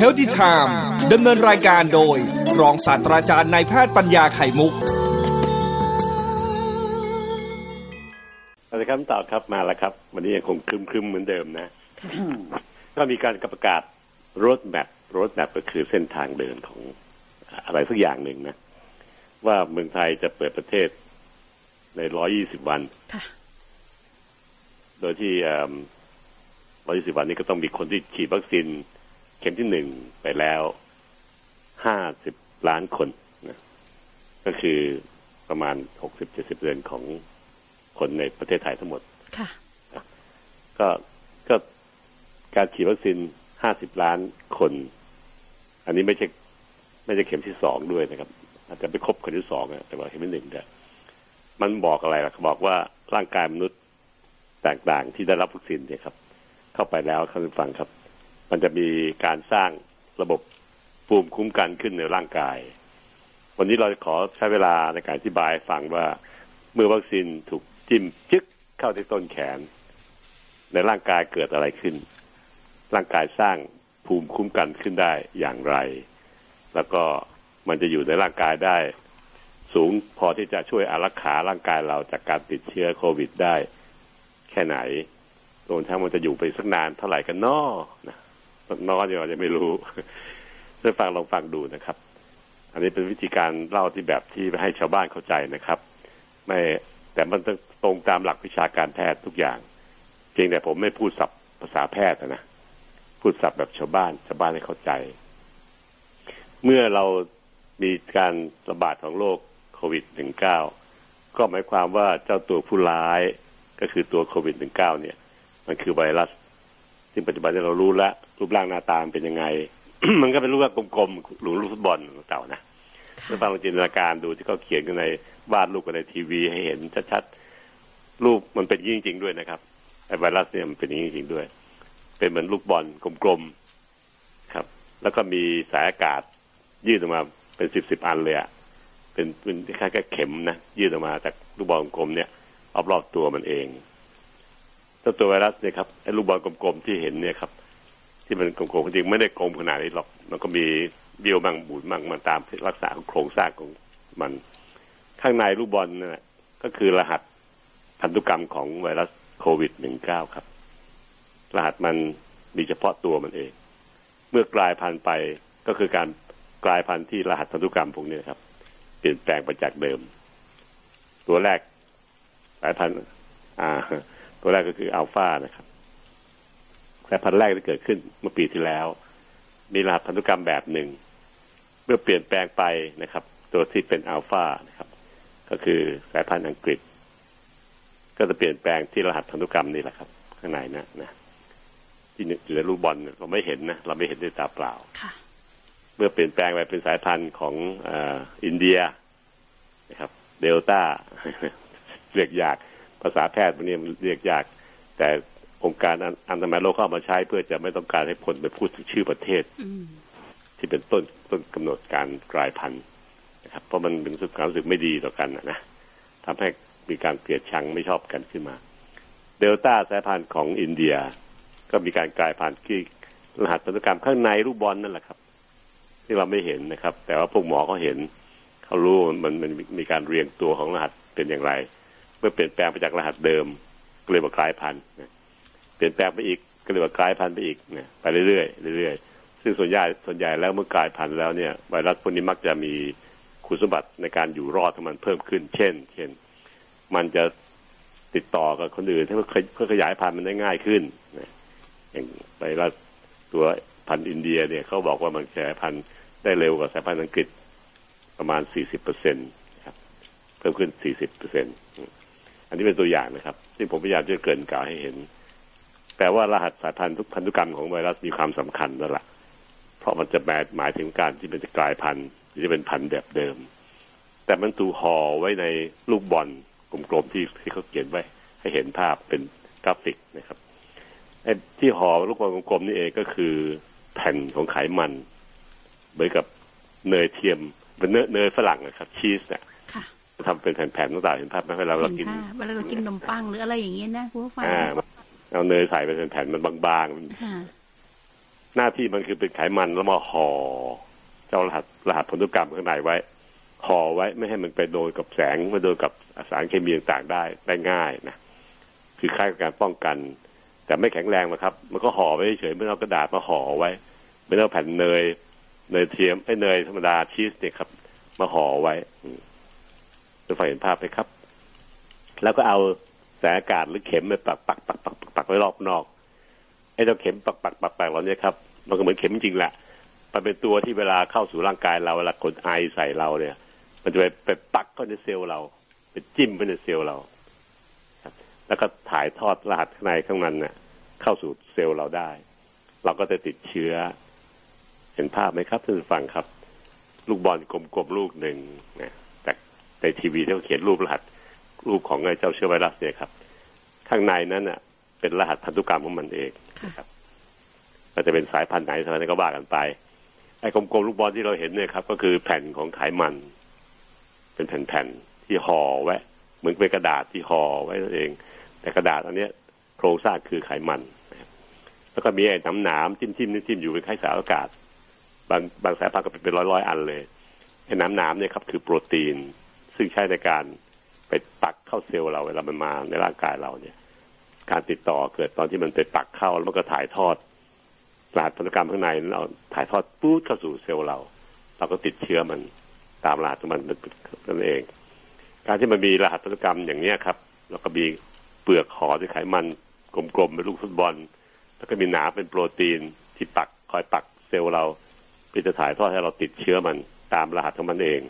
Healthy Time ดำเนินรายการโดยรองศาสตราจารย์นายแพทย์ปัญญาไข่มุกสวัสดีครับต่อครับมาแล้วครับวันนี้ยังคงครึมๆเหมือนเดิมนะ ก็มีการประกาศ road map ก็คือเส้นทางเดินของอะไรสักอย่างหนึ่งนะว่าเมืองไทยจะเปิดประเทศใน120วันโดยที่120วันนี้ก็ต้องมีคนที่ฉีดวัคซีนเข็มที่1ไปแล้ว50ล้านคนนะก็คือประมาณ 60-70 เดือนของคนในประเทศไทยทั้งหมดก็การฉีดวัคซีน50ล้านคนอันนี้ไม่ใช่เข็มที่2ด้วยนะครับอาจจะไปครบเข็มที่2นะแต่ว่าเข็มที่1เนี่ยมันบอกอะไรล่ะบอกว่าร่างกายมนุษย์แตกต่างที่ได้รับวัคซีนเนี่ยครับเข้าไปแล้วท่านฟังครับมันจะมีการสร้างระบบภูมิคุ้มกันขึ้นในร่างกายวันนี้เราจะขอใช้เวลาในการอธิบายฟังว่าเมื่อวัคซีนถูกจิ้มจึ๊กเข้าที่ต้นแขนในร่างกายเกิดอะไรขึ้นร่างกายสร้างภูมิคุ้มกันขึ้นได้อย่างไรแล้วก็มันจะอยู่ในร่างกายได้สูงพอที่จะช่วยอารักขาร่างกายเราจากการติดเชื้อโควิดได้แค่ไหนรวมทั้งมันจะอยู่ไปสักนานเท่าไหร่กันน้อนะสักน้อเดี๋ยวเราจะไม่รู้ได้ฟังลองฟังดูนะครับอันนี้เป็นวิธีการเล่าที่แบบที่ให้ชาวบ้านเข้าใจนะครับไม่แต่มันตรงตามหลักวิชาการแพทย์ทุกอย่างเพียงแต่ผมไม่พูดศัพท์ภาษาแพทย์นะพูดศัพท์แบบชาวบ้านให้เข้าใจเมื่อเรามีการระบาดของโรคโควิด-19 ก็หมายความว่าเจ้าตัวผู้ร้ายก็คือตัวโควิด-19 เนี่ยมันคือไวรัสซึ่งปัจจุบันเรารู้แล้วรูปร่างหน้าตาเป็นยังไง มันก็เป็นรูปร่างกลมๆหรือลูกฟุตบอลเต่านะถ้าฟังจินตนาการดูที่เขาเขียนกันในวาดรูปกันในทีวีให้เห็นชัดๆรูปมันเป็นจริงๆด้วยนะครับไอ้ไวรัสเนี่ยมันเป็นจริงๆด้วยเป็นเหมือนลูกบอลกลมๆครับแล้วก็มีสายอากาศยืดออกมาเป็น10อันเลยอ่ะเป็นคล้ายๆเข็มนะยืดออกมาจากลูกบอลกลมเนี่ยรอบๆตัวมันเองตัวไวรัสเนี่ยครับไอ้ลูกบอลกลมๆที่เห็นเนี่ยครับที่มันกลมๆจริงๆไม่ได้กลมขนาดนี้หรอกมันก็มีเบี้ยวบางบูดบางมันตามลักษณะของโครงสร้างของมันข้างในลูกบอลนั่นแหละก็คือรหัสพันธุกรรมของไวรัสโควิด-19 ครับรหัสมันมีเฉพาะตัวมันเองเมื่อกลายพันธุ์ไปก็คือการกลายพันธุ์ที่รหัสพันธุกรรมพวกนี้ครับเปลี่ยนแปลงไปจากเดิมตัวแรกสายพันธุ์ตัวแรกก็คืออัลฟานะครับสายพันธุ์แรกที่เกิดขึ้นเมื่อปีที่แล้วมีรหัสพันธุกรรมแบบหนึ่งเมื่อเปลี่ยนแปลงไปนะครับตัวที่เป็นอัลฟานะครับก็คือสายพันธุ์อังกฤษก็จะเปลี่ยนแปลงที่รหัสพันธุกรรมนี่แหละครับข้างในนะที่อยู่ในลูกบอลเราไม่เห็นนะเราไม่เห็นด้วยตาเปล่าเมื่อเปลี่ยนแปลงไปเป็นสายพันธุ์ของอินเดียนะครับเดลต้าเรียกยากภาษาแพทย์พวกนี้มันเรียกยากแต่องค์การอนามัยโลกเข้ามาใช้เพื่อจะไม่ต้องการให้คนไปพูดถึงชื่อประเทศที่เป็นต้นกำหนดการกลายพันธุ์นะครับเพราะมันเป็นความรู้สึกไม่ดีต่อกันนะทำให้มีการเกลียดชังไม่ชอบกันขึ้นมาเดลต้าสายพันธุ์ของอินเดียก็มีการกลายพันธุ์ที่รหัสพันธุกรรมข้างในลูกบอลนั่นแหละครับที่เราไม่เห็นนะครับแต่ว่าพวกหมอเขาเห็นเขารู้มันมีการเรียงตัวของรหัสเป็นอย่างไรเมื่อเปลี่ยนแปลงไปจากรหัสเดิมก็เลยว่ากลายพันธุ์เปลี่ยนแปลงไปอีกก็เลยว่ากลายพันธุ์ไปอีกเนี่ยไปเรื่อยๆซึ่งส่วนใหญ่แล้วเมื่อกลายพันธุ์แล้วเนี่ยไวรัสพวกนี้มักจะมีคุณสมบัติในการอยู่รอดของมันเพิ่มขึ้นเช่นมันจะติดต่อกับคนอื่นเพื่อขยายพันธุ์มันได้ง่ายขึ้นอย่างไวรัสตัวพันธุ์อินเดียเนี่ยเขาบอกว่ามันขยายพันธุ์ได้เร็วกว่าสายพันธุ์อังกฤษประมาณ 40% ครับเพิ่มขึ้น 40% อันนี้เป็นตัวอย่างนะครับที่ผมพยายามจะเกริ่นกล่าวให้เห็นแต่ว่ารหัสสายพันธุ์ทุกพันธุกรรมของไวรัสมีความสำคัญแล้วล่ะเพราะมันจะหมายถึงการที่มันจะกลายพันธุ์ที่จะเป็นพันธุ์แบบเดิมแต่มันถูกห่อไว้ในลูกบอลกลมๆที่เขาเขียนไว้ให้เห็นภาพเป็นกราฟิกนะครับไอ้ที่ห่อลูกบอลกลมๆนี่เองก็คือแผ่นของไขมันเหมือนกับเนยเทียมเป็นเนยฝรั่งนะครับชีสเนี่ยทำเป็นแผ่นๆต่างๆเห็นภาพไหมเวลาเรากินนมปังหรืออะไรอย่างเงี้ยนะคุณผู้ฟัง เอาเนยใส่ไปเป็นแผ่นมันบางๆหน้าที่มันคือเป็นไขมันแล้วมาห่อเจ้ารหัสพันธุกรรมข้างในไว้ห่อไว้ไม่ให้มันไปโดนกับแสงไปโดนกับสารเคมีต่างๆได้ง่ายนะคือคล้ายกับการป้องกันแต่ไม่แข็งแรงหรอกครับมันก็ห่อไว้เฉยๆไม่เอากระดาษมาห่อไว้ไม่เอาแผ่นเนยเทียมไอ้เนยธรรมดาชีสเนี่ยครับมาห่อไว้จะเห็นภาพไหมครับแล้วก็เอาสายอากาศหรือเข็มไปปักไว้รอบนอกไอ้เจ้าเข็มปักเราเนี่ยครับมันก็เหมือนเข็มจริงแหละมันเป็นตัวที่เวลาเข้าสู่ร่างกายเราเวลาคนไอใส่เราเนี่ยมันจะไปปักเข้าในเซลล์เราไปจิ้มไปในเซลล์เราแล้วก็ถ่ายทอดรหัสข้างในข้างนั้นเนี่ยเข้าสู่เซลล์เราได้เราก็จะติดเชื้อเห็นภาพไหมครับท่านผู้ฟังครับลูกบอลกลมๆลูกหนึ่งนะแต่ในทีวีเขาเขียนรูปรหัสรูปของไอ้เจ้าเชื้อไวรัสเนี่ยครับข้างในนั้นน่ะเป็นรหัสพันธุกรรมของมันเองครับมันจะเป็นสายพันธุ์ไหนสายพันธุ์ก็บ้ากันไปไอ้กลมๆลูกบอลที่เราเห็นเนี่ยครับก็คือแผ่นของไขมันเป็นแผ่นๆที่ห่อไว้เหมือนเป็นกระดาษที่ห่อไว้นั่นเองแต่กระดาษอันนี้โครงสร้างคือไขมันแล้วก็มีไอ้หนามๆจิ้มๆอยู่เป็นไข้สารอากาศบางสายพันธุ์ก็เป็นร้อยๆอันเลยไอ้หนามๆเนี่ยครับคือโปรตีนซึ่งใช้ในการไปปักเข้าเซลล์เราเวลามันมาในร่างกายเราเนี่ยการติดต่อเกิดตอนที่มันไปปักเข้าแล้วมันก็ถ่ายทอดรหัสพันธุกรรมข้างในนั้นเราถ่ายทอดปุ๊บเข้าสู่เซลล์เราเราก็ติดเชื้อมันตามรหัสของมันนั่นเองการที่มันมีรหัสพันธุกรรมอย่างนี้ครับแล้วก็มีเปลือกห่อด้วยไขมันกลมๆเป็นลูกฟุตบอลแล้วก็มีหนามเป็นโปรตีนที่ปักคอยปักเซลล์เราเพื่อจะถ่ายทอดให้เราติดเชื้อมันตามรหัสของมันเอง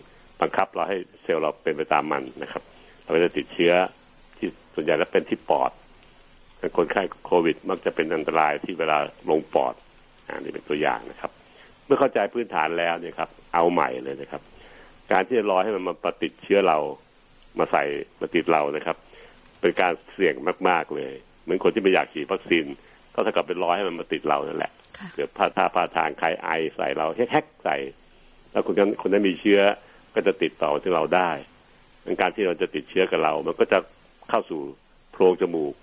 บังคับเราให้เซลล์เราเป็นไปตามมันนะครับเราจะติดเชื้อที่ส่วนใหญ่แล้วเป็นที่ปอดคนไข้โควิดมักจะเป็นอันตรายที่เวลาลงปอดนี่เป็นตัวอย่างนะครับเมื่อเข้าใจพื้นฐานแล้วเนี่ยครับเอาใหม่เลยนะครับการที่จะรอให้มันมาติดเชื้อเรามาใส่มาติดเรานะครับเป็นการเสี่ยงมากๆเลยเหมือนคนที่ไม่อยากฉีดวัคซีนก็เท่ากับเป็นรอให้มันมาติดเรานั่นแหละเกิดพาทางใครไอใส่เราแฮกใส่แล้วคนนั้นมีเชื้อก็จะติดต่อที่เราได้การที่เราจะติดเชื้อกับเรามันก็จะเข้าสู่โพรงจมูก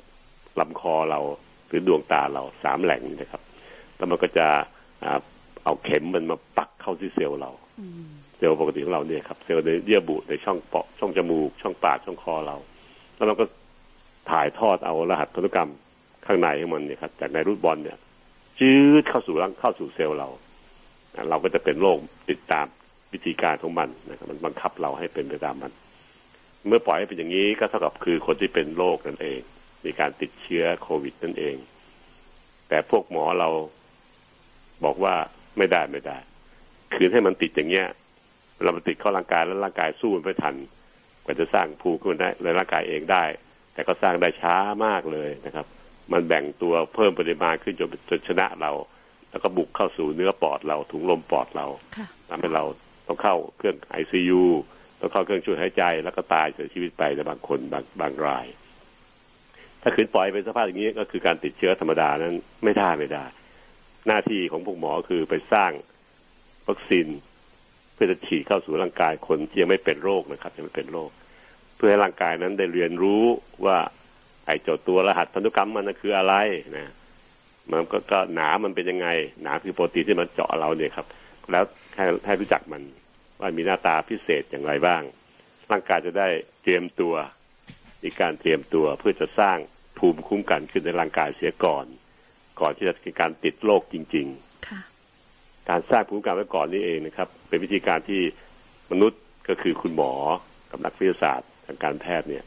ลำคอเราหรือดวงตาเราสามแหล่งนี้นะครับแล้วมันก็จะเอาเข็มมันมาปักเข้าที่เซลล์เราเซลล์ปกติของเราเนี่ยครับเซลล์ในเยื่อบุในช่องปอดช่องจมูกช่องปากช่องคอเราแล้วมันก็ถ่ายทอดเอารหัสพันธุกรรมข้างในของมันเนี่ยครับจากในรูปบอลเนี่ยจืดเข้าสู่เซลล์เราเราก็จะเป็นโรคติดตามวิธีการของมันนะครับมันบังคับเราให้เป็นไปตามมันเมื่อปล่อยให้เป็นอย่างนี้ก็เท่ากับคือคนที่เป็นโรคนั่นเองมีการติดเชื้อโควิดนั่นเองแต่พวกหมอเราบอกว่าไม่ได้คืนให้มันติดอย่างเงี้ยเราติดเข้าร่างกายแล้วร่างกายสู้มันไม่ทันกว่าจะสร้างภูมิขึ้นได้ในร่างกายเองได้แต่ก็สร้างได้ช้ามากเลยนะครับมันแบ่งตัวเพิ่มปริมาณขึ้นจนชนะเราแล้วก็บุกเข้าสู่เนื้อปอดเราถุงลมปอดเราทำให้เราต้องเข้าเครื่อง ICUต้องเข้าเครื่องช่วยหายใจแล้วก็ตายเสียชีวิตไปในบางคนบางรายถ้าขืนปล่อยเป็นสภาพอย่างนี้ก็คือการติดเชื้อธรรมดานั้นไม่ได้หน้าที่ของพวกหมอคือไปสร้างวัคซีนเพื่อจะฉีดเข้าสู่ร่างกายคนที่ยังไม่เป็นโรคนะครับยังไม่เป็นโรคเพื่อให้ร่างกายนั้นได้เรียนรู้ว่าไอ้เจ้าตัวรหัสพันธุกรรมมันคืออะไรนะมันก็หนามันเป็นยังไงหนาคือโปรตีนที่มันเจาะเราเนี่ยครับแล้วให้รู้จักมันว่ามีหน้าตาพิเศษอย่างไรบ้างร่างกายจะได้เตรียมตัวมีการเตรียมตัวเพื่อจะสร้างภูมิคุ้มกันขึ้นในร่างกายเสียก่อนที่จะเกิดการติดโรคจริงๆการสร้างภูมิคุ้มกันไว้ก่อนนี่เองนะครับเป็นวิธีการที่มนุษย์ก็คือคุณหมอกับนักวิทยาศาสตร์ทางการแพทย์เนี่ย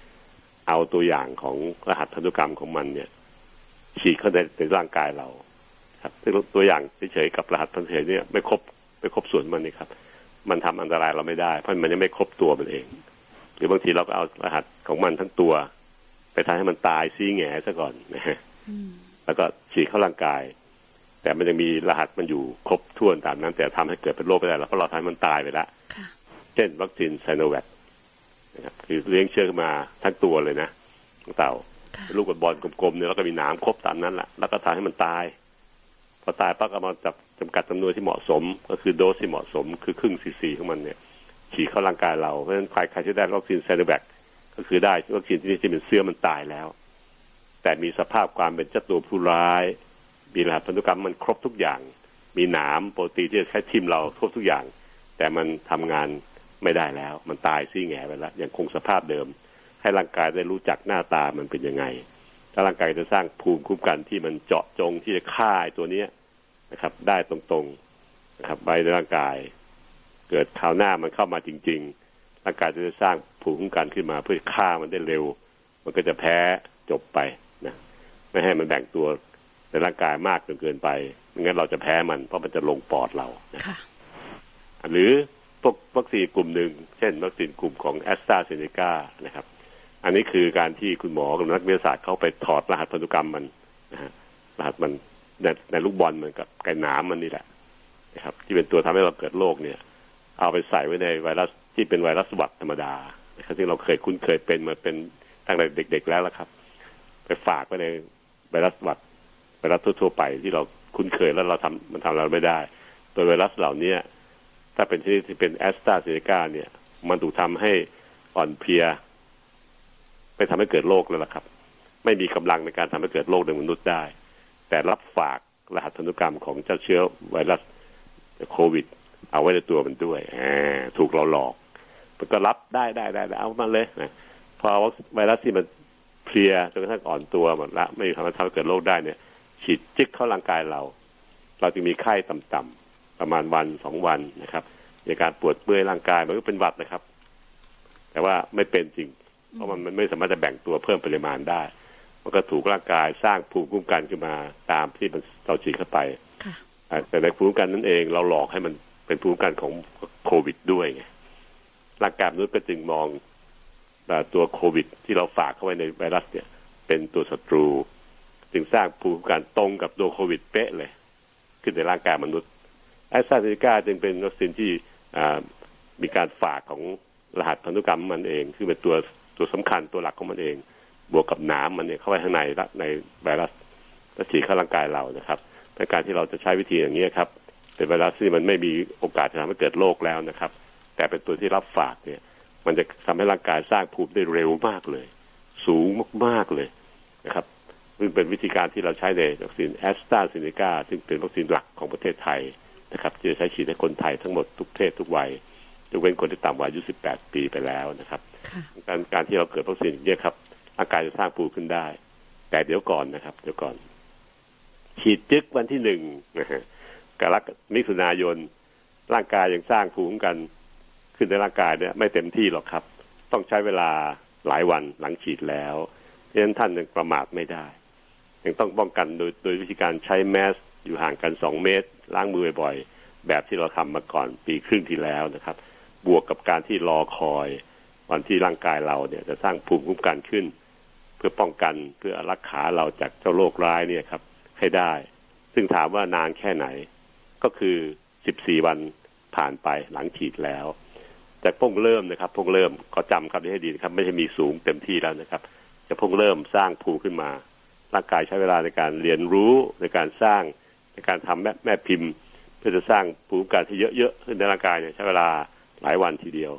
เอาตัวอย่างของรหัสพันธุกรรมของมันเนี่ยฉีดเข้าในร่างกายเราครับซึ่งตัวอย่างเฉยๆกับรหัสพันธุกรรมเนี่ยไม่ครบส่วนมันนี่ครับมันทำอันตรายเราไม่ได้เพราะมันยังไม่ครบตัวมันเองหรือบางทีเราก็เอารหัสของมันทั้งตัวไปทำให้มันตายซี่แหง่ซะก่อนนะฮะแล้วก็ฉีดเข้าร่างกายแต่มันยังมีรหัสมันอยู่ครบถ้วนตามนั้นแต่ทำให้เกิดเป็นโรคไปได้แล้วเพราะเราทำให้มันตายไปแล้วเช่นวัคซีนไซโนแวคนะครับคือเลี้ยงเชื้อขึ้นมาทั้งตัวเลยนะทั้งเต่าลูกบอลกลมๆเนี่ยแล้วก็มีหนามครบตามนั้นแหละแล้วก็ทำให้มันตายพอตายปั๊บก็มาจับจำกัดจำนวนที่เหมาะสมก็คือโดสที่เหมาะสมคือครึ่งซีของมันเนี่ยฉีดเข้าร่างกายเราเพราะฉะนั้นใครที่ได้วัคซีนไซโนแวคก็คือได้วัคซีนที่เป็นเชื้อมันตายแล้ว แต่มีสภาพความเป็นเจ้าตัวผู้ร้ายมีรหัสพันธุกรรมมันครบทุกอย่างมีหนามโปรตีนที่จะใช้ทิ่มเราครบทุกอย่างแต่มันทำงานไม่ได้แล้วมันตายซี่แง่ไปแล้วยังคงสภาพเดิมให้ร่างกายได้รู้จักหน้าตามันเป็นยังไงถ้าร่างกายจะสร้างภูมิคุ้มกันที่มันเจาะจงที่จะฆ่าตัวนี้นะครับได้ตรงๆนะครับไว้ในร่างกายเกิดคราวหน้ามันเข้ามาจริงๆร่างกายจะสร้างภูมิคุ้มกันขึ้นมาเพื่อฆ่ามันได้เร็วมันก็จะแพ้จบไปนะไม่ให้มันแบ่งตัวในร่างกายมากจนเกินไปไม่งั้นเราจะแพ้มันเพราะมันจะลงปอดเรานะหรือพวกวัคซีนกลุ่มหนึ่งเช่นวัคซีนกลุ่มของ AstraZeneca นะครับอันนี้คือการที่คุณหมอกับนักวิทยาศาสตร์เข้าไปถอดรหัสพันธุกรรมมันนะฮะรหัสมันในลูกบอลมันกับไก่หนามมันนี่แหละนะครับที่เป็นตัวทำให้เราเกิดโรคเนี่ยเอาไปใส่ไว้ในไวรัสที่เป็นไวรัสหวัดธรรมดานะครับที่เราเคยคุ้นเคยเป็นมาเป็นตั้งแต่เด็กๆแล้วล่ะครับไปฝากไว้ในไวรัสหวัดไวรัสทั่วๆไปที่เราคุ้นเคยแล้วเราทำเราไม่ได้โดยไวรัสเหล่านี้ถ้าเป็นชนิดที่เป็นแอสตราเซเนกาเนี่ยมันถูกทำให้อ่อนเพลียไปทำให้เกิดโรคแล้วล่ะครับไม่มีกำลังในการทำให้เกิดโรคในมนุษย์ได้แต่รับฝากรหัสพันธุกรรมของเจ้าเชื้อไวรัสโควิดเอาไว้ในตัวมันด้วยถูกเราหลอกมันก็รับได้เอามันเลยนะพอไวรัสที่มันเพลียจนกระทั่งอ่อนตัวหมดละไม่มีความสามารถทำให้เกิดโรคได้เนี่ยฉีดจิกเข้าร่างกายเราจึงมีไข้ต่ำๆประมาณวันสองวันนะครับในการปวดเมื่อยร่างกายมันก็เป็นหวัดนะครับแต่ว่าไม่เป็นจริงเพราะมันไม่สามารถจะแบ่งตัวเพิ่มปริมาณได้มันก็ถูกร่างกายสร้างภูมิคุ้มกันขึ้นมาตามที่มันเราฉีดเข้าไปแต่ในภูมิคุ้มกันนั่นเองเราหลอกให้มันเป็นภูมิคุ้มกันของโควิดด้วยไงร่างกายมนุษย์ก็จึงมองตัวโควิดที่เราฝากเข้าไว้ในไวรัสเนี่ยเป็นตัวศัตรูจึงสร้างภูมิคุ้มกันตรงกับตัวโควิดเป๊ะเลยขึ้นในร่างกายมนุษย์แอสตราเซเนกาจึงเป็นวัคซีนที่มีการฝากของรหัสพันธุกรรมมันเองคือเป็นตัวสำคัญตัวหลักของมันเองบวกกับหนามมันเนี่ยเข้าไปข้างในในไวรัสและฉีดเข้าร่างกายเรานะครับในการที่เราจะใช้วิธีอย่างนี้ครับเป็นไวรัสที่มันไม่มีโอกาสจะทำให้เกิดโรคแล้วนะครับแต่เป็นตัวที่รับฝากเนี่ยมันจะทำให้ร่างกายสร้างภูมิได้เร็วมากเลยสูงมากๆเลยนะครับซึ่งเป็นวิธีการที่เราใช้ในวัคซีนแอสตราเซเนกาซึ่งเป็นวัคซีนหลักของประเทศไทยนะครับที่จะใช้ฉีดให้คนไทยทั้งหมดทุกเพศทุกวัยยกเว้นคนที่ต่ำกว่าอายุ18ปีไปแล้วนะครับการที่เราเกิดวัคซีนอย่างนี้ครับอาการจะสร้างภูมิขึ้นได้แต่เดี๋ยวก่อนฉีดจึ๊กวันที่1นะฮะกรกฎาคมมิถุนายนร่างกายยังสร้างภูมิคุ้มกันขึ้นในร่างกายเนี่ยไม่เต็มที่หรอกครับต้องใช้เวลาหลายวันหลังฉีดแล้วเพราะฉะนั้นท่านยังประมาทไม่ได้ยังต้องป้องกันโดยวิธีการใช้แมสอยู่ห่างกัน2เมตรล้างมือบ่อยๆแบบที่เราทำมาก่อนปีครึ่งที่แล้วนะครับบวกกับการที่รอคอยวันที่ร่างกายเราเนี่ยจะสร้างภูมิคุ้มกันขึ้นเพื่อป้องกันเพื่อรักษาเราจากเจ้าโรคร้ายเนี่ยครับให้ได้ซึ่งถามว่านานแค่ไหนก็คือ14วันผ่านไปหลังฉีดแล้วแต่เพิ่งเริ่มนะครับเพิ่งเริ่มขอจำคำนี้ให้ดีนะครับไม่ใช่มีสูงเต็มที่แล้วนะครับจะเพิ่งเริ่มสร้างภูมิขึ้นมาร่างกายใช้เวลาในการเรียนรู้ในการสร้างในการทำแม่พิมพ์เพื่อจะสร้างภูมิคุ้มกันที่เยอะๆขึ้นในร่างกายเนี่ยใช้เวลาหลายวันทีเดียว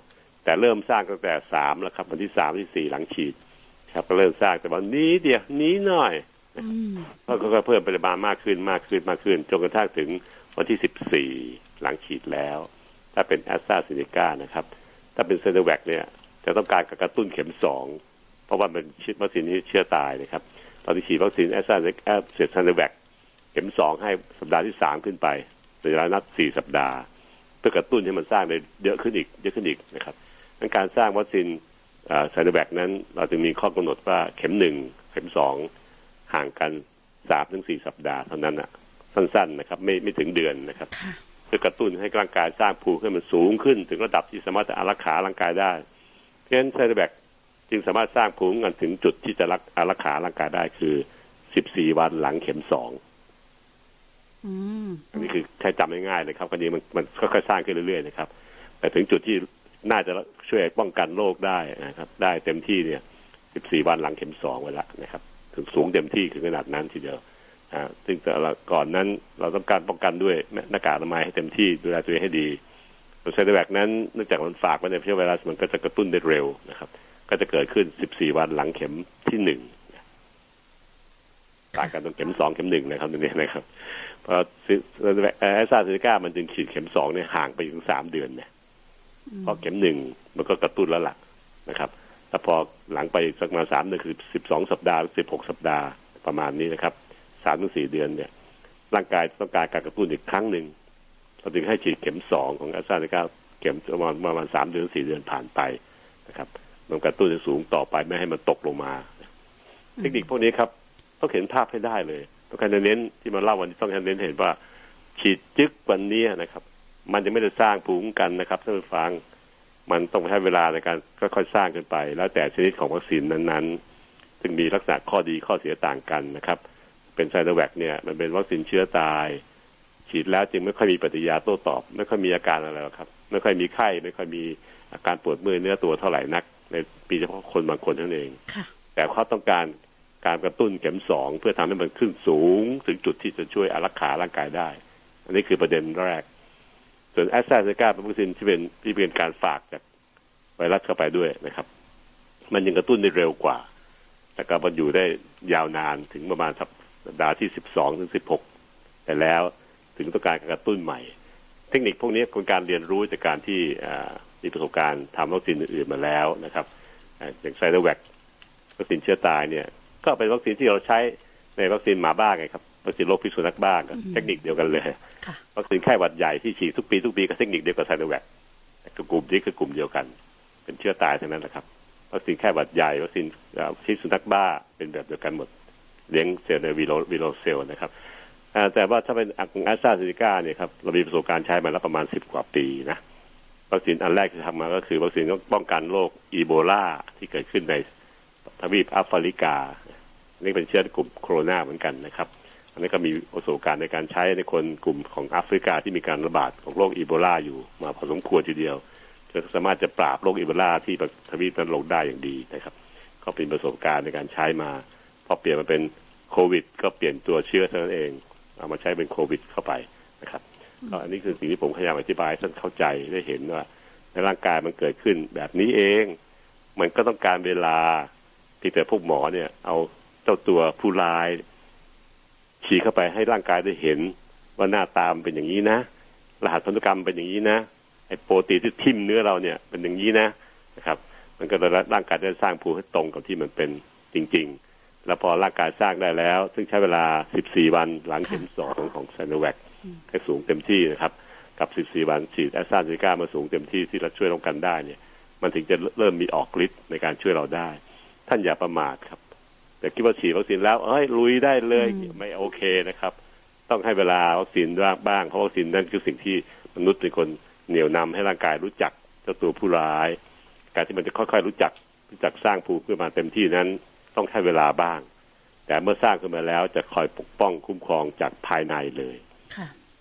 แต่เริ่มสร้างตั้งแต่3แล้วครับวันที่3ที่4หลังฉีดครับก็เริ่มสร้างแต่วันนี้เดียวนี้หน่อยก็เพิ่มปริมาณมากขึ้นจนกระทั่งถึงวันที่14หลังฉีดแล้วถ้าเป็นแอสตราเซเนกานะครับถ้าเป็นไซโนแวคเนี่ยจะต้องการกระตุ้นเข็ม2เพราะว่ามันฉีดวัคซีนที่เชื้อตายนะครับตอนที่ฉีดวัคซีนแอสตราเซเนกาเสร็จไซโนแวคเข็ม2ให้สัปดาห์ที่3ขึ้นไปเป็นระยะนัด4สัปดาห์เพื่อกระตุ้นให้มันสร้างได้เยอะขึ้นอีกนะครับดังการสร้างวัคซีนไซโนแวคนั้นเราจึงมีข้อกำหนดว่าเข็ม1เข็ม2ห่างกัน 3-4 สัปดาห์เท่านั้นน่ะสั้นๆนะครับไม่ถึงเดือนนะครับเพื่อกระตุ้นให้ร่างกายสร้างภูมิให้มันสูงขึ้นถึงระดับที่สามารถจะรักษาร่างกายได้เพราะฉะนั้นไซโนแวคจึงสามารถสร้างภูมิกันถึงจุดที่จะรักษาร่างกายได้คือ14วันหลังเข็ม2อันนี้คือใช้จำง่ายๆเลยครับคราวนี้มันค่อยๆสร้างขึ้นเรื่อยๆนะครับแต่ถึงจุดที่น่าจะช่วยป้องกันโรคได้นะครับได้เต็มที่เนี่ย14วันหลังเข็ม2ไว้ละนะครับถึงสูงเต็มที่ถึงขนาดนั้นทีเดียวซึ่งแต่ก่อนนั้นเราต้องการป้องกันด้วยหน้ากากอนามัยให้เต็มที่ดูแลตัวเองให้ดีไซโนแวคนั้นเนื่องจากมันฝากไว้ในเชื้อไวรัสมันก็จะกระตุ้นได้เร็วนะครับก็จะเกิดขึ้น14วันหลังเข็มที่1 ต่างกันตรงเข็ม2เข็ม1นะครับตรงนี้นะครับเพราะแอสตราเซเนกามันจึงฉีดเข็ม2เนี่ยห่างไปถึง3เดือนเนี่ยเพราะเข็ม1มันก็กระตุ้นแล้วล่ะนะครับแต่พอหลังไปสักมา3เดือนคือ12สัปดาห์16สัปดาห์ประมาณนี้นะครับ 3-4 เดือนเนี่ยร่างกายต้องการการกระตุ้นอีกครั้งนึงเราถึงให้ฉีดเข็ม2ของแอสตราเซเนกาเข็มประมาณ3เดือน4เดือนผ่านไปนะครับมันกระตุ้นสูงต่อไปไม่ให้มันตกลงมาเทคนิคพวกนี้ครับต้องเห็นภาพให้ได้เลยต้องการเน้นที่มาเล่าวันนี้ต้องการเน้นเห็นว่าฉีดจึ๊กวันนี้นะครับมันจะไม่ได้สร้างภูมิคุ้มกันนะครับท่านผู้ฟังมันต้องใช้เวลาในการค่อยๆสร้างขึ้นไปแล้วแต่ชนิดของวัคซีนนั้นๆซึ่งมีลักษณะข้อดีข้อเสียต่างกันนะครับเป็นไซโนแวคเนี่ยมันเป็นวัคซีนเชื้อตายฉีดแล้วจึงไม่ค่อยมีปฏิกิริยาโต้ตอบไม่ค่อยมีอาการอะไรหรอกครับไม่ค่อยมีไข้ไม่ค่อยมีอาการปวดเมื่อยเนื้อตัวเท่าไหร่นักในปีเฉพาะคนบางคนนั่นเองแต่เขาต้องการการกระตุ้นเข็ม2เพื่อทำให้มันขึ้นสูงถึงจุดที่จะช่วยอารักขาร่างกายได้อันนี้คือประเด็นแรกส่วนแอสตราเซเนกาเป็นวัคซีนที่เป็นการฝากจากไวรัสเข้าไปด้วยนะครับมันยังกระตุ้นได้เร็วกว่าแต่ก็มันอยู่ได้ยาวนานถึงประมาณสัปดาห์ที่12ถึง16แต่แล้วถึงต้องการกระตุ้นใหม่เทคนิคพวกนี้เป็นการเรียนรู้จากการที่มีประสบการณ์ทำวัคซีนอื่นๆมาแล้วนะครับอย่างไซโนแวควัคซีนเชื้อตายเนี่ยก็เป็นวัคซีนที่เราใช้ในวัคซีนหมาบ้าไงครับวัคซีนโรคพิษสุนัขบ้าก็เทคนิคเดียวกันเลยวัคซีนไข้หวัดใหญ่ที่ฉีดทุกปีก็เทคนิคเดียวกับไซโนแวคคือกลุ่มนี้คือกลุ่มเดียวกันเป็นเชื้อตายทั้งนั้นแหละครับวัคซีนไข้หวัดใหญ่วัคซีนพิษสุนัขบ้าเป็นแบบเดียวกันหมดเลี้ยงเซลล์ในวีโรเซลล์นะครับแต่ว่าถ้าเป็นแอสตราเซเนกาเนี่ยครับเรามีประสบการณ์ใช้มาแล้วประมาณ10กว่าปีนะวัคซีนอันแรกที่ทำมาก็คือวัคซีนป้องกันโรคอีโบลาที่เกิดขึ้นในทวีปแอฟริกานี่เป็นเชื้อกลุ่มโคโรนาเหมือนกันนะครับอันนี้ก็มีประสบการณ์ในการใช้ในคนกลุ่มของแอฟริกาที่มีการระบาดของโรคอีโบลาอยู่มาพอสมควรทีเดียวจะสามารถจะปราบโรคอีโบลาที่ทวีปนั้นลงได้อย่างดีนะครับก็เป็นประสบการณ์ในการใช้มาพอเปลี่ยนมาเป็นโควิดก็เปลี่ยนตัวเชื้อเท่านั้นเองเอามาใช้เป็นโควิดเข้าไปนะครับก็อันนี้คือสิ่งที่ผมพยายามอธิบายให้ท่านเข้าใจได้เห็นว่าในร่างกายมันเกิดขึ้นแบบนี้เองมันก็ต้องการเวลาที่แต่พวกหมอเนี่ยเอาเจ้าตัวผู้ร้ายฉีดเข้าไปให้ร่างกายได้เห็นว่าหน้าตามเป็นอย่างนี้นะรหัสพันธุกรรมเป็นอย่างนี้นะไอ้โปรตีนที่ทิ่มเนื้อเราเนี่ยเป็นอย่างนี้นะครับมันก็ร่างกายจะสร้างภูมิให้ตรงกับที่มันเป็นจริงๆแล้วพอร่างกายสร้างได้แล้วซึ่งใช้เวลา14วันหลังเข็ม2ของไซโนแวคให้สูงเต็มที่นะครับกับ14วันฉีดแอสตราเซเนกามาสูงเต็มที่ที่เราช่วยป้องกันได้เนี่ยมันถึงจะเริ่มมีออกฤทธิ์ในการช่วยเราได้ท่านอย่าประมาทครับแต่คิดว่าฉีดวัคซีนแล้วลุยได้เลยไม่โอเคนะครับต้องให้เวลาวัคซีนบ้างเพราะวัคซีนนั่นคือสิ่งที่มนุษย์เป็นคนเหนี่ยวนำให้ร่างกายรู้จักเจ้าตัวผู้ร้ายการที่มันจะค่อยๆรู้จักสร้างภูมิขึ้นมาเต็มที่นั้นต้องใช้เวลาบ้างแต่เมื่อสร้างขึ้นมาแล้วจะคอยปกป้องคุ้มครองจากภายในเลย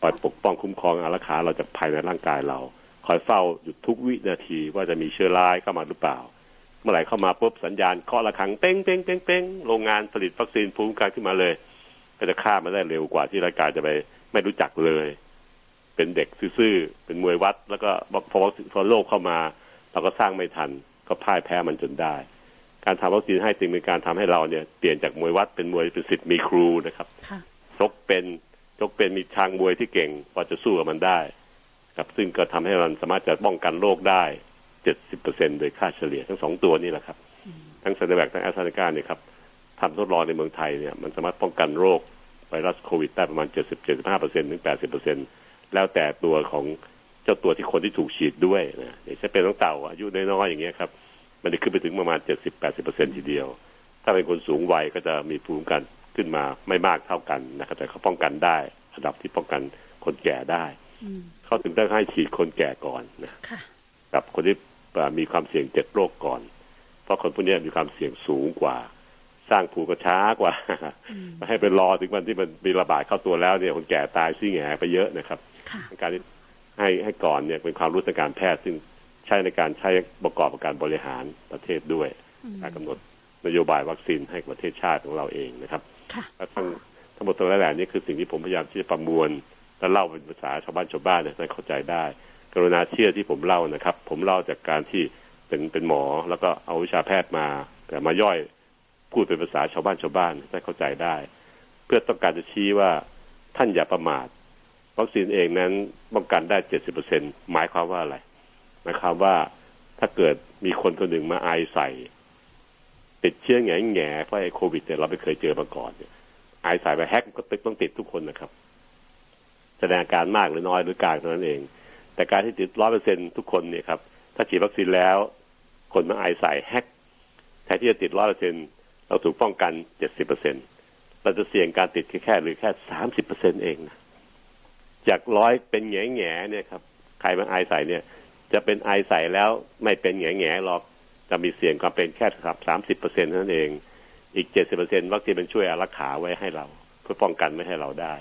คอยปกป้องคุ้มครองอารักขาเราจากภายในร่างกายเราคอยเฝ้าอยู่ทุกวินาทีว่าจะมีเชื้อร้ายเข้ามาหรือเปล่าเมื่อไหร่เข้ามาปุ๊บสัญญาณเคาะระฆังเป้งเป้งเป้งเป้งโรงงานผลิตวัคซีนภูมิคุ้มกันขึ้นมาเลยก็จะฆ่ามันได้เร็วกว่าที่ร่างกายจะไปไม่รู้จักเลยเป็นเด็กซื่อๆเป็นมวยวัดแล้วก็พอโรคเข้ามาเราก็สร้างไม่ทันก็พ่ายแพ้มันจนได้การทำวัคซีนให้จึงเป็นการทำให้เราเนี่ยเปลี่ยนจากมวยวัดเป็นมวยเป็นศิษย์มีครูนะครับยกเป็นมีทางมวยที่เก่งพอจะสู้กับมันได้ครับซึ่งก็ทำให้มันสามารถจะป้องกันโรคได้70% โดยค่าเฉลี่ยทั้ง2ตัวนี่แหละครับทั้งไซโนแวคทั้งแอสตราเซเนกาเนี่ยครับทำทดลองในเมืองไทยเนี่ยมันสามารถป้องกันโรคไวรัสโควิดได้ประมาณ 70-75% ถึง 80% แล้วแต่ตัวของเจ้าตัวที่คนที่ถูกฉีดด้วยนะอย่างเช่นเป็นน้องเต่าอายุน้อยๆอย่างเงี้ยครับมันจะขึ้นไปถึงประมาณ 70-80% ทีเดียวถ้าเป็นคนสูงวัยก็จะมีภูมิคุ้มกันขึ้นมาไม่มากเท่ากันนะครับแต่เขาป้องกันได้ระดับที่ป้องกันคนแก่ได้เขาถึงต้องให้ฉีดคนแก่ก่อนนะกับคนที่มีความเสี่ยง7โรคก่อนเพราะคนพวกนี้มีความเสี่ยงสูงกว่าสร้างภูมิก็ช้ากว่าให้ไปรอถึงวันที่มันมีระบาดเข้าตัวแล้วเนี่ยคนแก่ตายซี่แง่ไปเยอะนะครับการที่ให้ก่อนเนี่ยเป็นความรู้ทางการแพทย์ซึ่งใช้ในการใช้ประกอบกับการบริหารประเทศด้วยการกำหนดนโยบายวัคซีนให้ประเทศชาติของเราเองนะครับทั้งหมดตรงนี้แหละนี่คือสิ่งที่ผมพยายามที่จะประมวลและเล่าเป็นภาษาชาวบ้านเนี่ยให้เข้าใจได้กรุณาเชื่อที่ผมเล่านะครับผมเล่าจากการที่เป็นหมอแล้วก็เอาวิชาแพทย์มาแต่มาย่อยพูดเป็นภาษาชาวบ้านได้เข้าใจได้ พื่อต้องการจะชี้ว่าท่านอย่าประมาทวัคซีนเองนั้นป้องกันได้ 70% หมายความว่าอะไรหมายความว่าถ้าเกิดมีคนคนหนึ่งมาไอใส่ติดเชื้อแง่ๆเพราะไอ้โควิดเนี่ยเราไม่เคยเจอมาก่อนไอใส่ไปแฮกก็ติดต้องติดทุกคนนะครับแสดงอาการมากหรือน้อยหรือกลางเท่านั้นเองแต่การที่ติด 100% ทุกคนเนี่ยครับถ้าฉีดวัคซีนแล้วคนมาไอใส่แฮกแทนที่จะติด 100% เราถูกป้องกัน 70%เราจะเสี่ยงการติดแค่หรือแค่ 30% เองนะจาก100เป็นแง่ๆเนี่ยครับใครมาไอใส่เนี่ยจะเป็นไอใส่แล้วไม่เป็นแง่ๆหรอกจะมีเสี่ยงความเป็นแค่ครับ 30% เท่านั้นเองอีก 70% วัคซีนมันช่วยอารักขาไว้ให้เราเพื่อป้องกันไม่ให้เราได้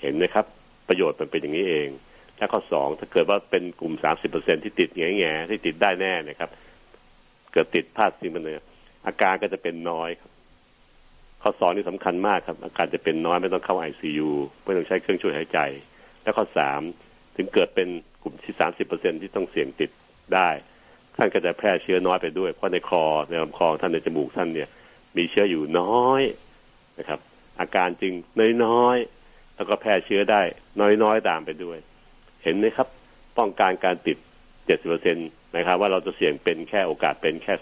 เห็นไหมครับประโยชน์มันเป็นอย่างนี้เองและข้อ2ถ้าเกิดว่าเป็นกลุ่ม 30% ที่ติดแง่ๆที่ติดได้แน่นะครับเกิดติดพลาดสิ่งมันเนี่ยอาการก็จะเป็นน้อยครับข้อ2นี่สำคัญมากครับอาการจะเป็นน้อยไม่ต้องเข้า ICU ไม่ต้องใช้เครื่องช่วยหายใจและข้อ3ถึงเกิดเป็นกลุ่มที่ 30% ที่ต้องเสี่ยงติดได้ท่านก็จะแพร่เชื้อน้อยไปด้วยเพราะในคอในลำคอท่านในจมูกท่านเนี่ยมีเชื้ออยู่น้อยนะครับอาการจึงน้อยๆแล้วก็แพร่เชื้อได้น้อยๆตามไปด้วยเห็นไหมครับป้องกันการติด 70% นะครับว่าเราจะเสี่ยงเป็นแค่โอกาสเป็นแค่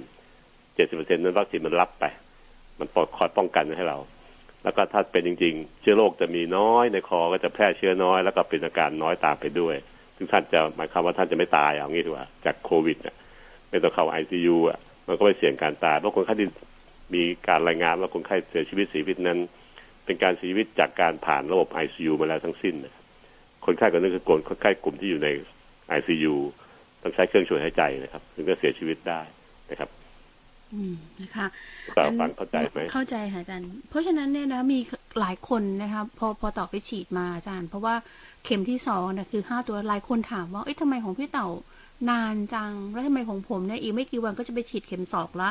30% 70% นั้นวัคซีนมันรับไปมันคอยป้องกันให้เราแล้วก็ถ้าเป็นจริงๆเชื้อโรคจะมีน้อยในคอก็จะแพร่เชื้อน้อยแล้วก็เป็นอาการน้อยตามไปด้วยซึ่งท่านจะหมายความว่าท่านจะไม่ตายอย่างนี้ถูกไหมจากโควิดเนี่ยไม่ต้องเข้า ICU อ่ะมันก็ไม่เสี่ยงการตายเพราะคนไข้ที่มีการรายงานว่าคนไข้เสียชีวิตนั้นเป็นการเสียชีวิตจากการผ่านระบบ ICU มาแล้วทั้งสิ้นคนไข้ก็นึกคือคนไข้กลุ่มที่อยู่ใน ICU ต้องใช้เครื่องช่วยหายใจนะครับถึงจะเสียชีวิตได้นะครับนะคะฟังเข้าใจไหมเข้าใจค่ะอาจารย์เพราะฉะนั้นเนี่ยนะมีหลายคนนะคะพอต่อไปฉีดมาอาจารย์เพราะว่าเข็มที่2นะคือ5ตัวหลายคนถามว่าเอ๊ะทำไมของพี่เต่านานจังแล้วทำไมของผมเนี่ยอีกไม่กี่วันก็จะไปฉีดเข็ม2ละ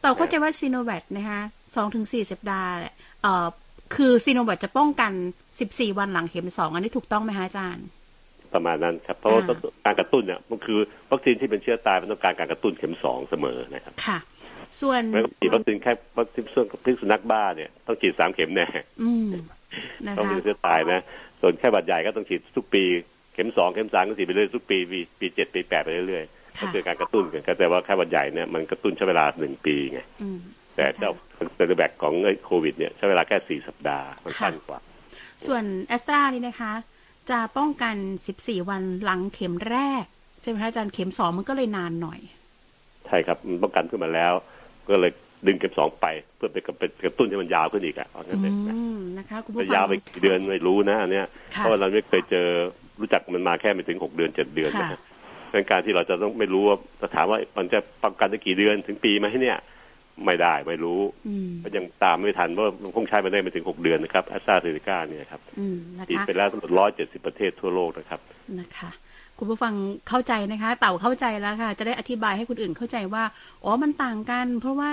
เต่าเข้าใจว่าซีโนแวคนะคะ 2-4 สัปดาห์คือซีโนแวคจะป้องกัน14วันหลังเข็ม2อันนี้ถูกต้องไหมคะอาจารย์ประมาณนั้นครับเพราะว่าการกระตุ้นเนี่ยมันคือวัคซีนที่เป็นเชื้อตายมันต้องการการกระตุ้นเข็ม2เสมอนะครับค่ะส่วนฉีดวัคซีนแค่วัคซีนส่วนพิษสุนัขบ้าเนี่ยต้องฉีด3เข็มแน่ต้องเป็นเชื้อตายนะส่วนแค่บาดใหญ่ก็ต้องฉีดทุกปีเข็ม2เข็ม3ก็ฉีดไปเรื่อยทุกปีปี7ปี8ไปเรื่อยๆก็คือการกระตุ้นกันแต่ว่าแค่บาดใหญ่เนี่ยมันกระตุ้นใช้เวลา1ปีไงแต่เจ้าซีโนแวคของโควิดเนี่ยใช้เวลาแค่4สัปดาห์มันสั้นกว่าส่วนแอสตรานี่นะคะจะป้องกัน14วันหลังเข็มแรกใช่ไหมคะอาจารย์เข็ม2มันก็เลยนานหน่อยใช่ครับมันป้องกันขึ้นมาแล้วก็เลยดึงเข็ม2ไปเพื่อไปกระตุ้นให้มันยาวขึ้นอีกอ่ะเอางั้นเลยนะคะคุณผู้ฟังยาวไปกี่เดือนไม่รู้นะอันเนี้ยเพราะเราไม่เคยเจอรู้จักมันมาแค่ไม่ถึง6เดือน7เดือนนะดังการที่เราจะต้องไม่รู้ว่าจะถามว่ามันจะป้องกันได้กี่เดือนถึงปีมั้ยเนี่ยไม่ได้ไม่รู้มันยังตามไม่ทันว่ามันคงใช้มาได้ไม่ถึง6เดือนนะครับแอสตราเซเนกาเนี่ยครับติดไปแล้วทั้งหมด170ประเทศทั่วโลกนะครับนะคะคุณผู้ฟังเข้าใจนะคะเต่าเข้าใจแล้วค่ะจะได้อธิบายให้คนอื่นเข้าใจว่าอ๋อมันต่างกันเพราะว่า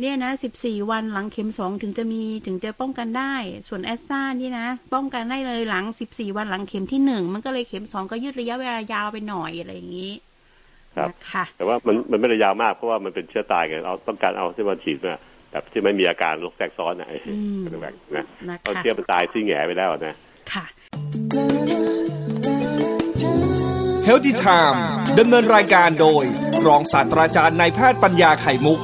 เนี่ยนะ14วันหลังเข็ม2ถึงจะป้องกันได้ส่วนแอสตรานี่นะป้องกันได้เลยหลัง14วันหลังเข็มที่1มันก็เลยเข็ม2ก็ยืดระยะเวลายาวไปหน่อยอะไรอย่างนี้ค่ะแต่ว่ามันไม่ได้ยาวมากเพราะว่ามันเป็นเชื้อตายไงเราต้องการเอาที่มันฉีดเนี่ยแบบที่ไม่มีอาการโรคแทรกซ้อนอะไรแบบนะเอาเชื้อมันตายที่แง่ไปแล้วนะค่ะ Healthy Time ดำเนินรายการโดยรองศาสตราจารย์นายแพทย์ปัญญาไข่มุก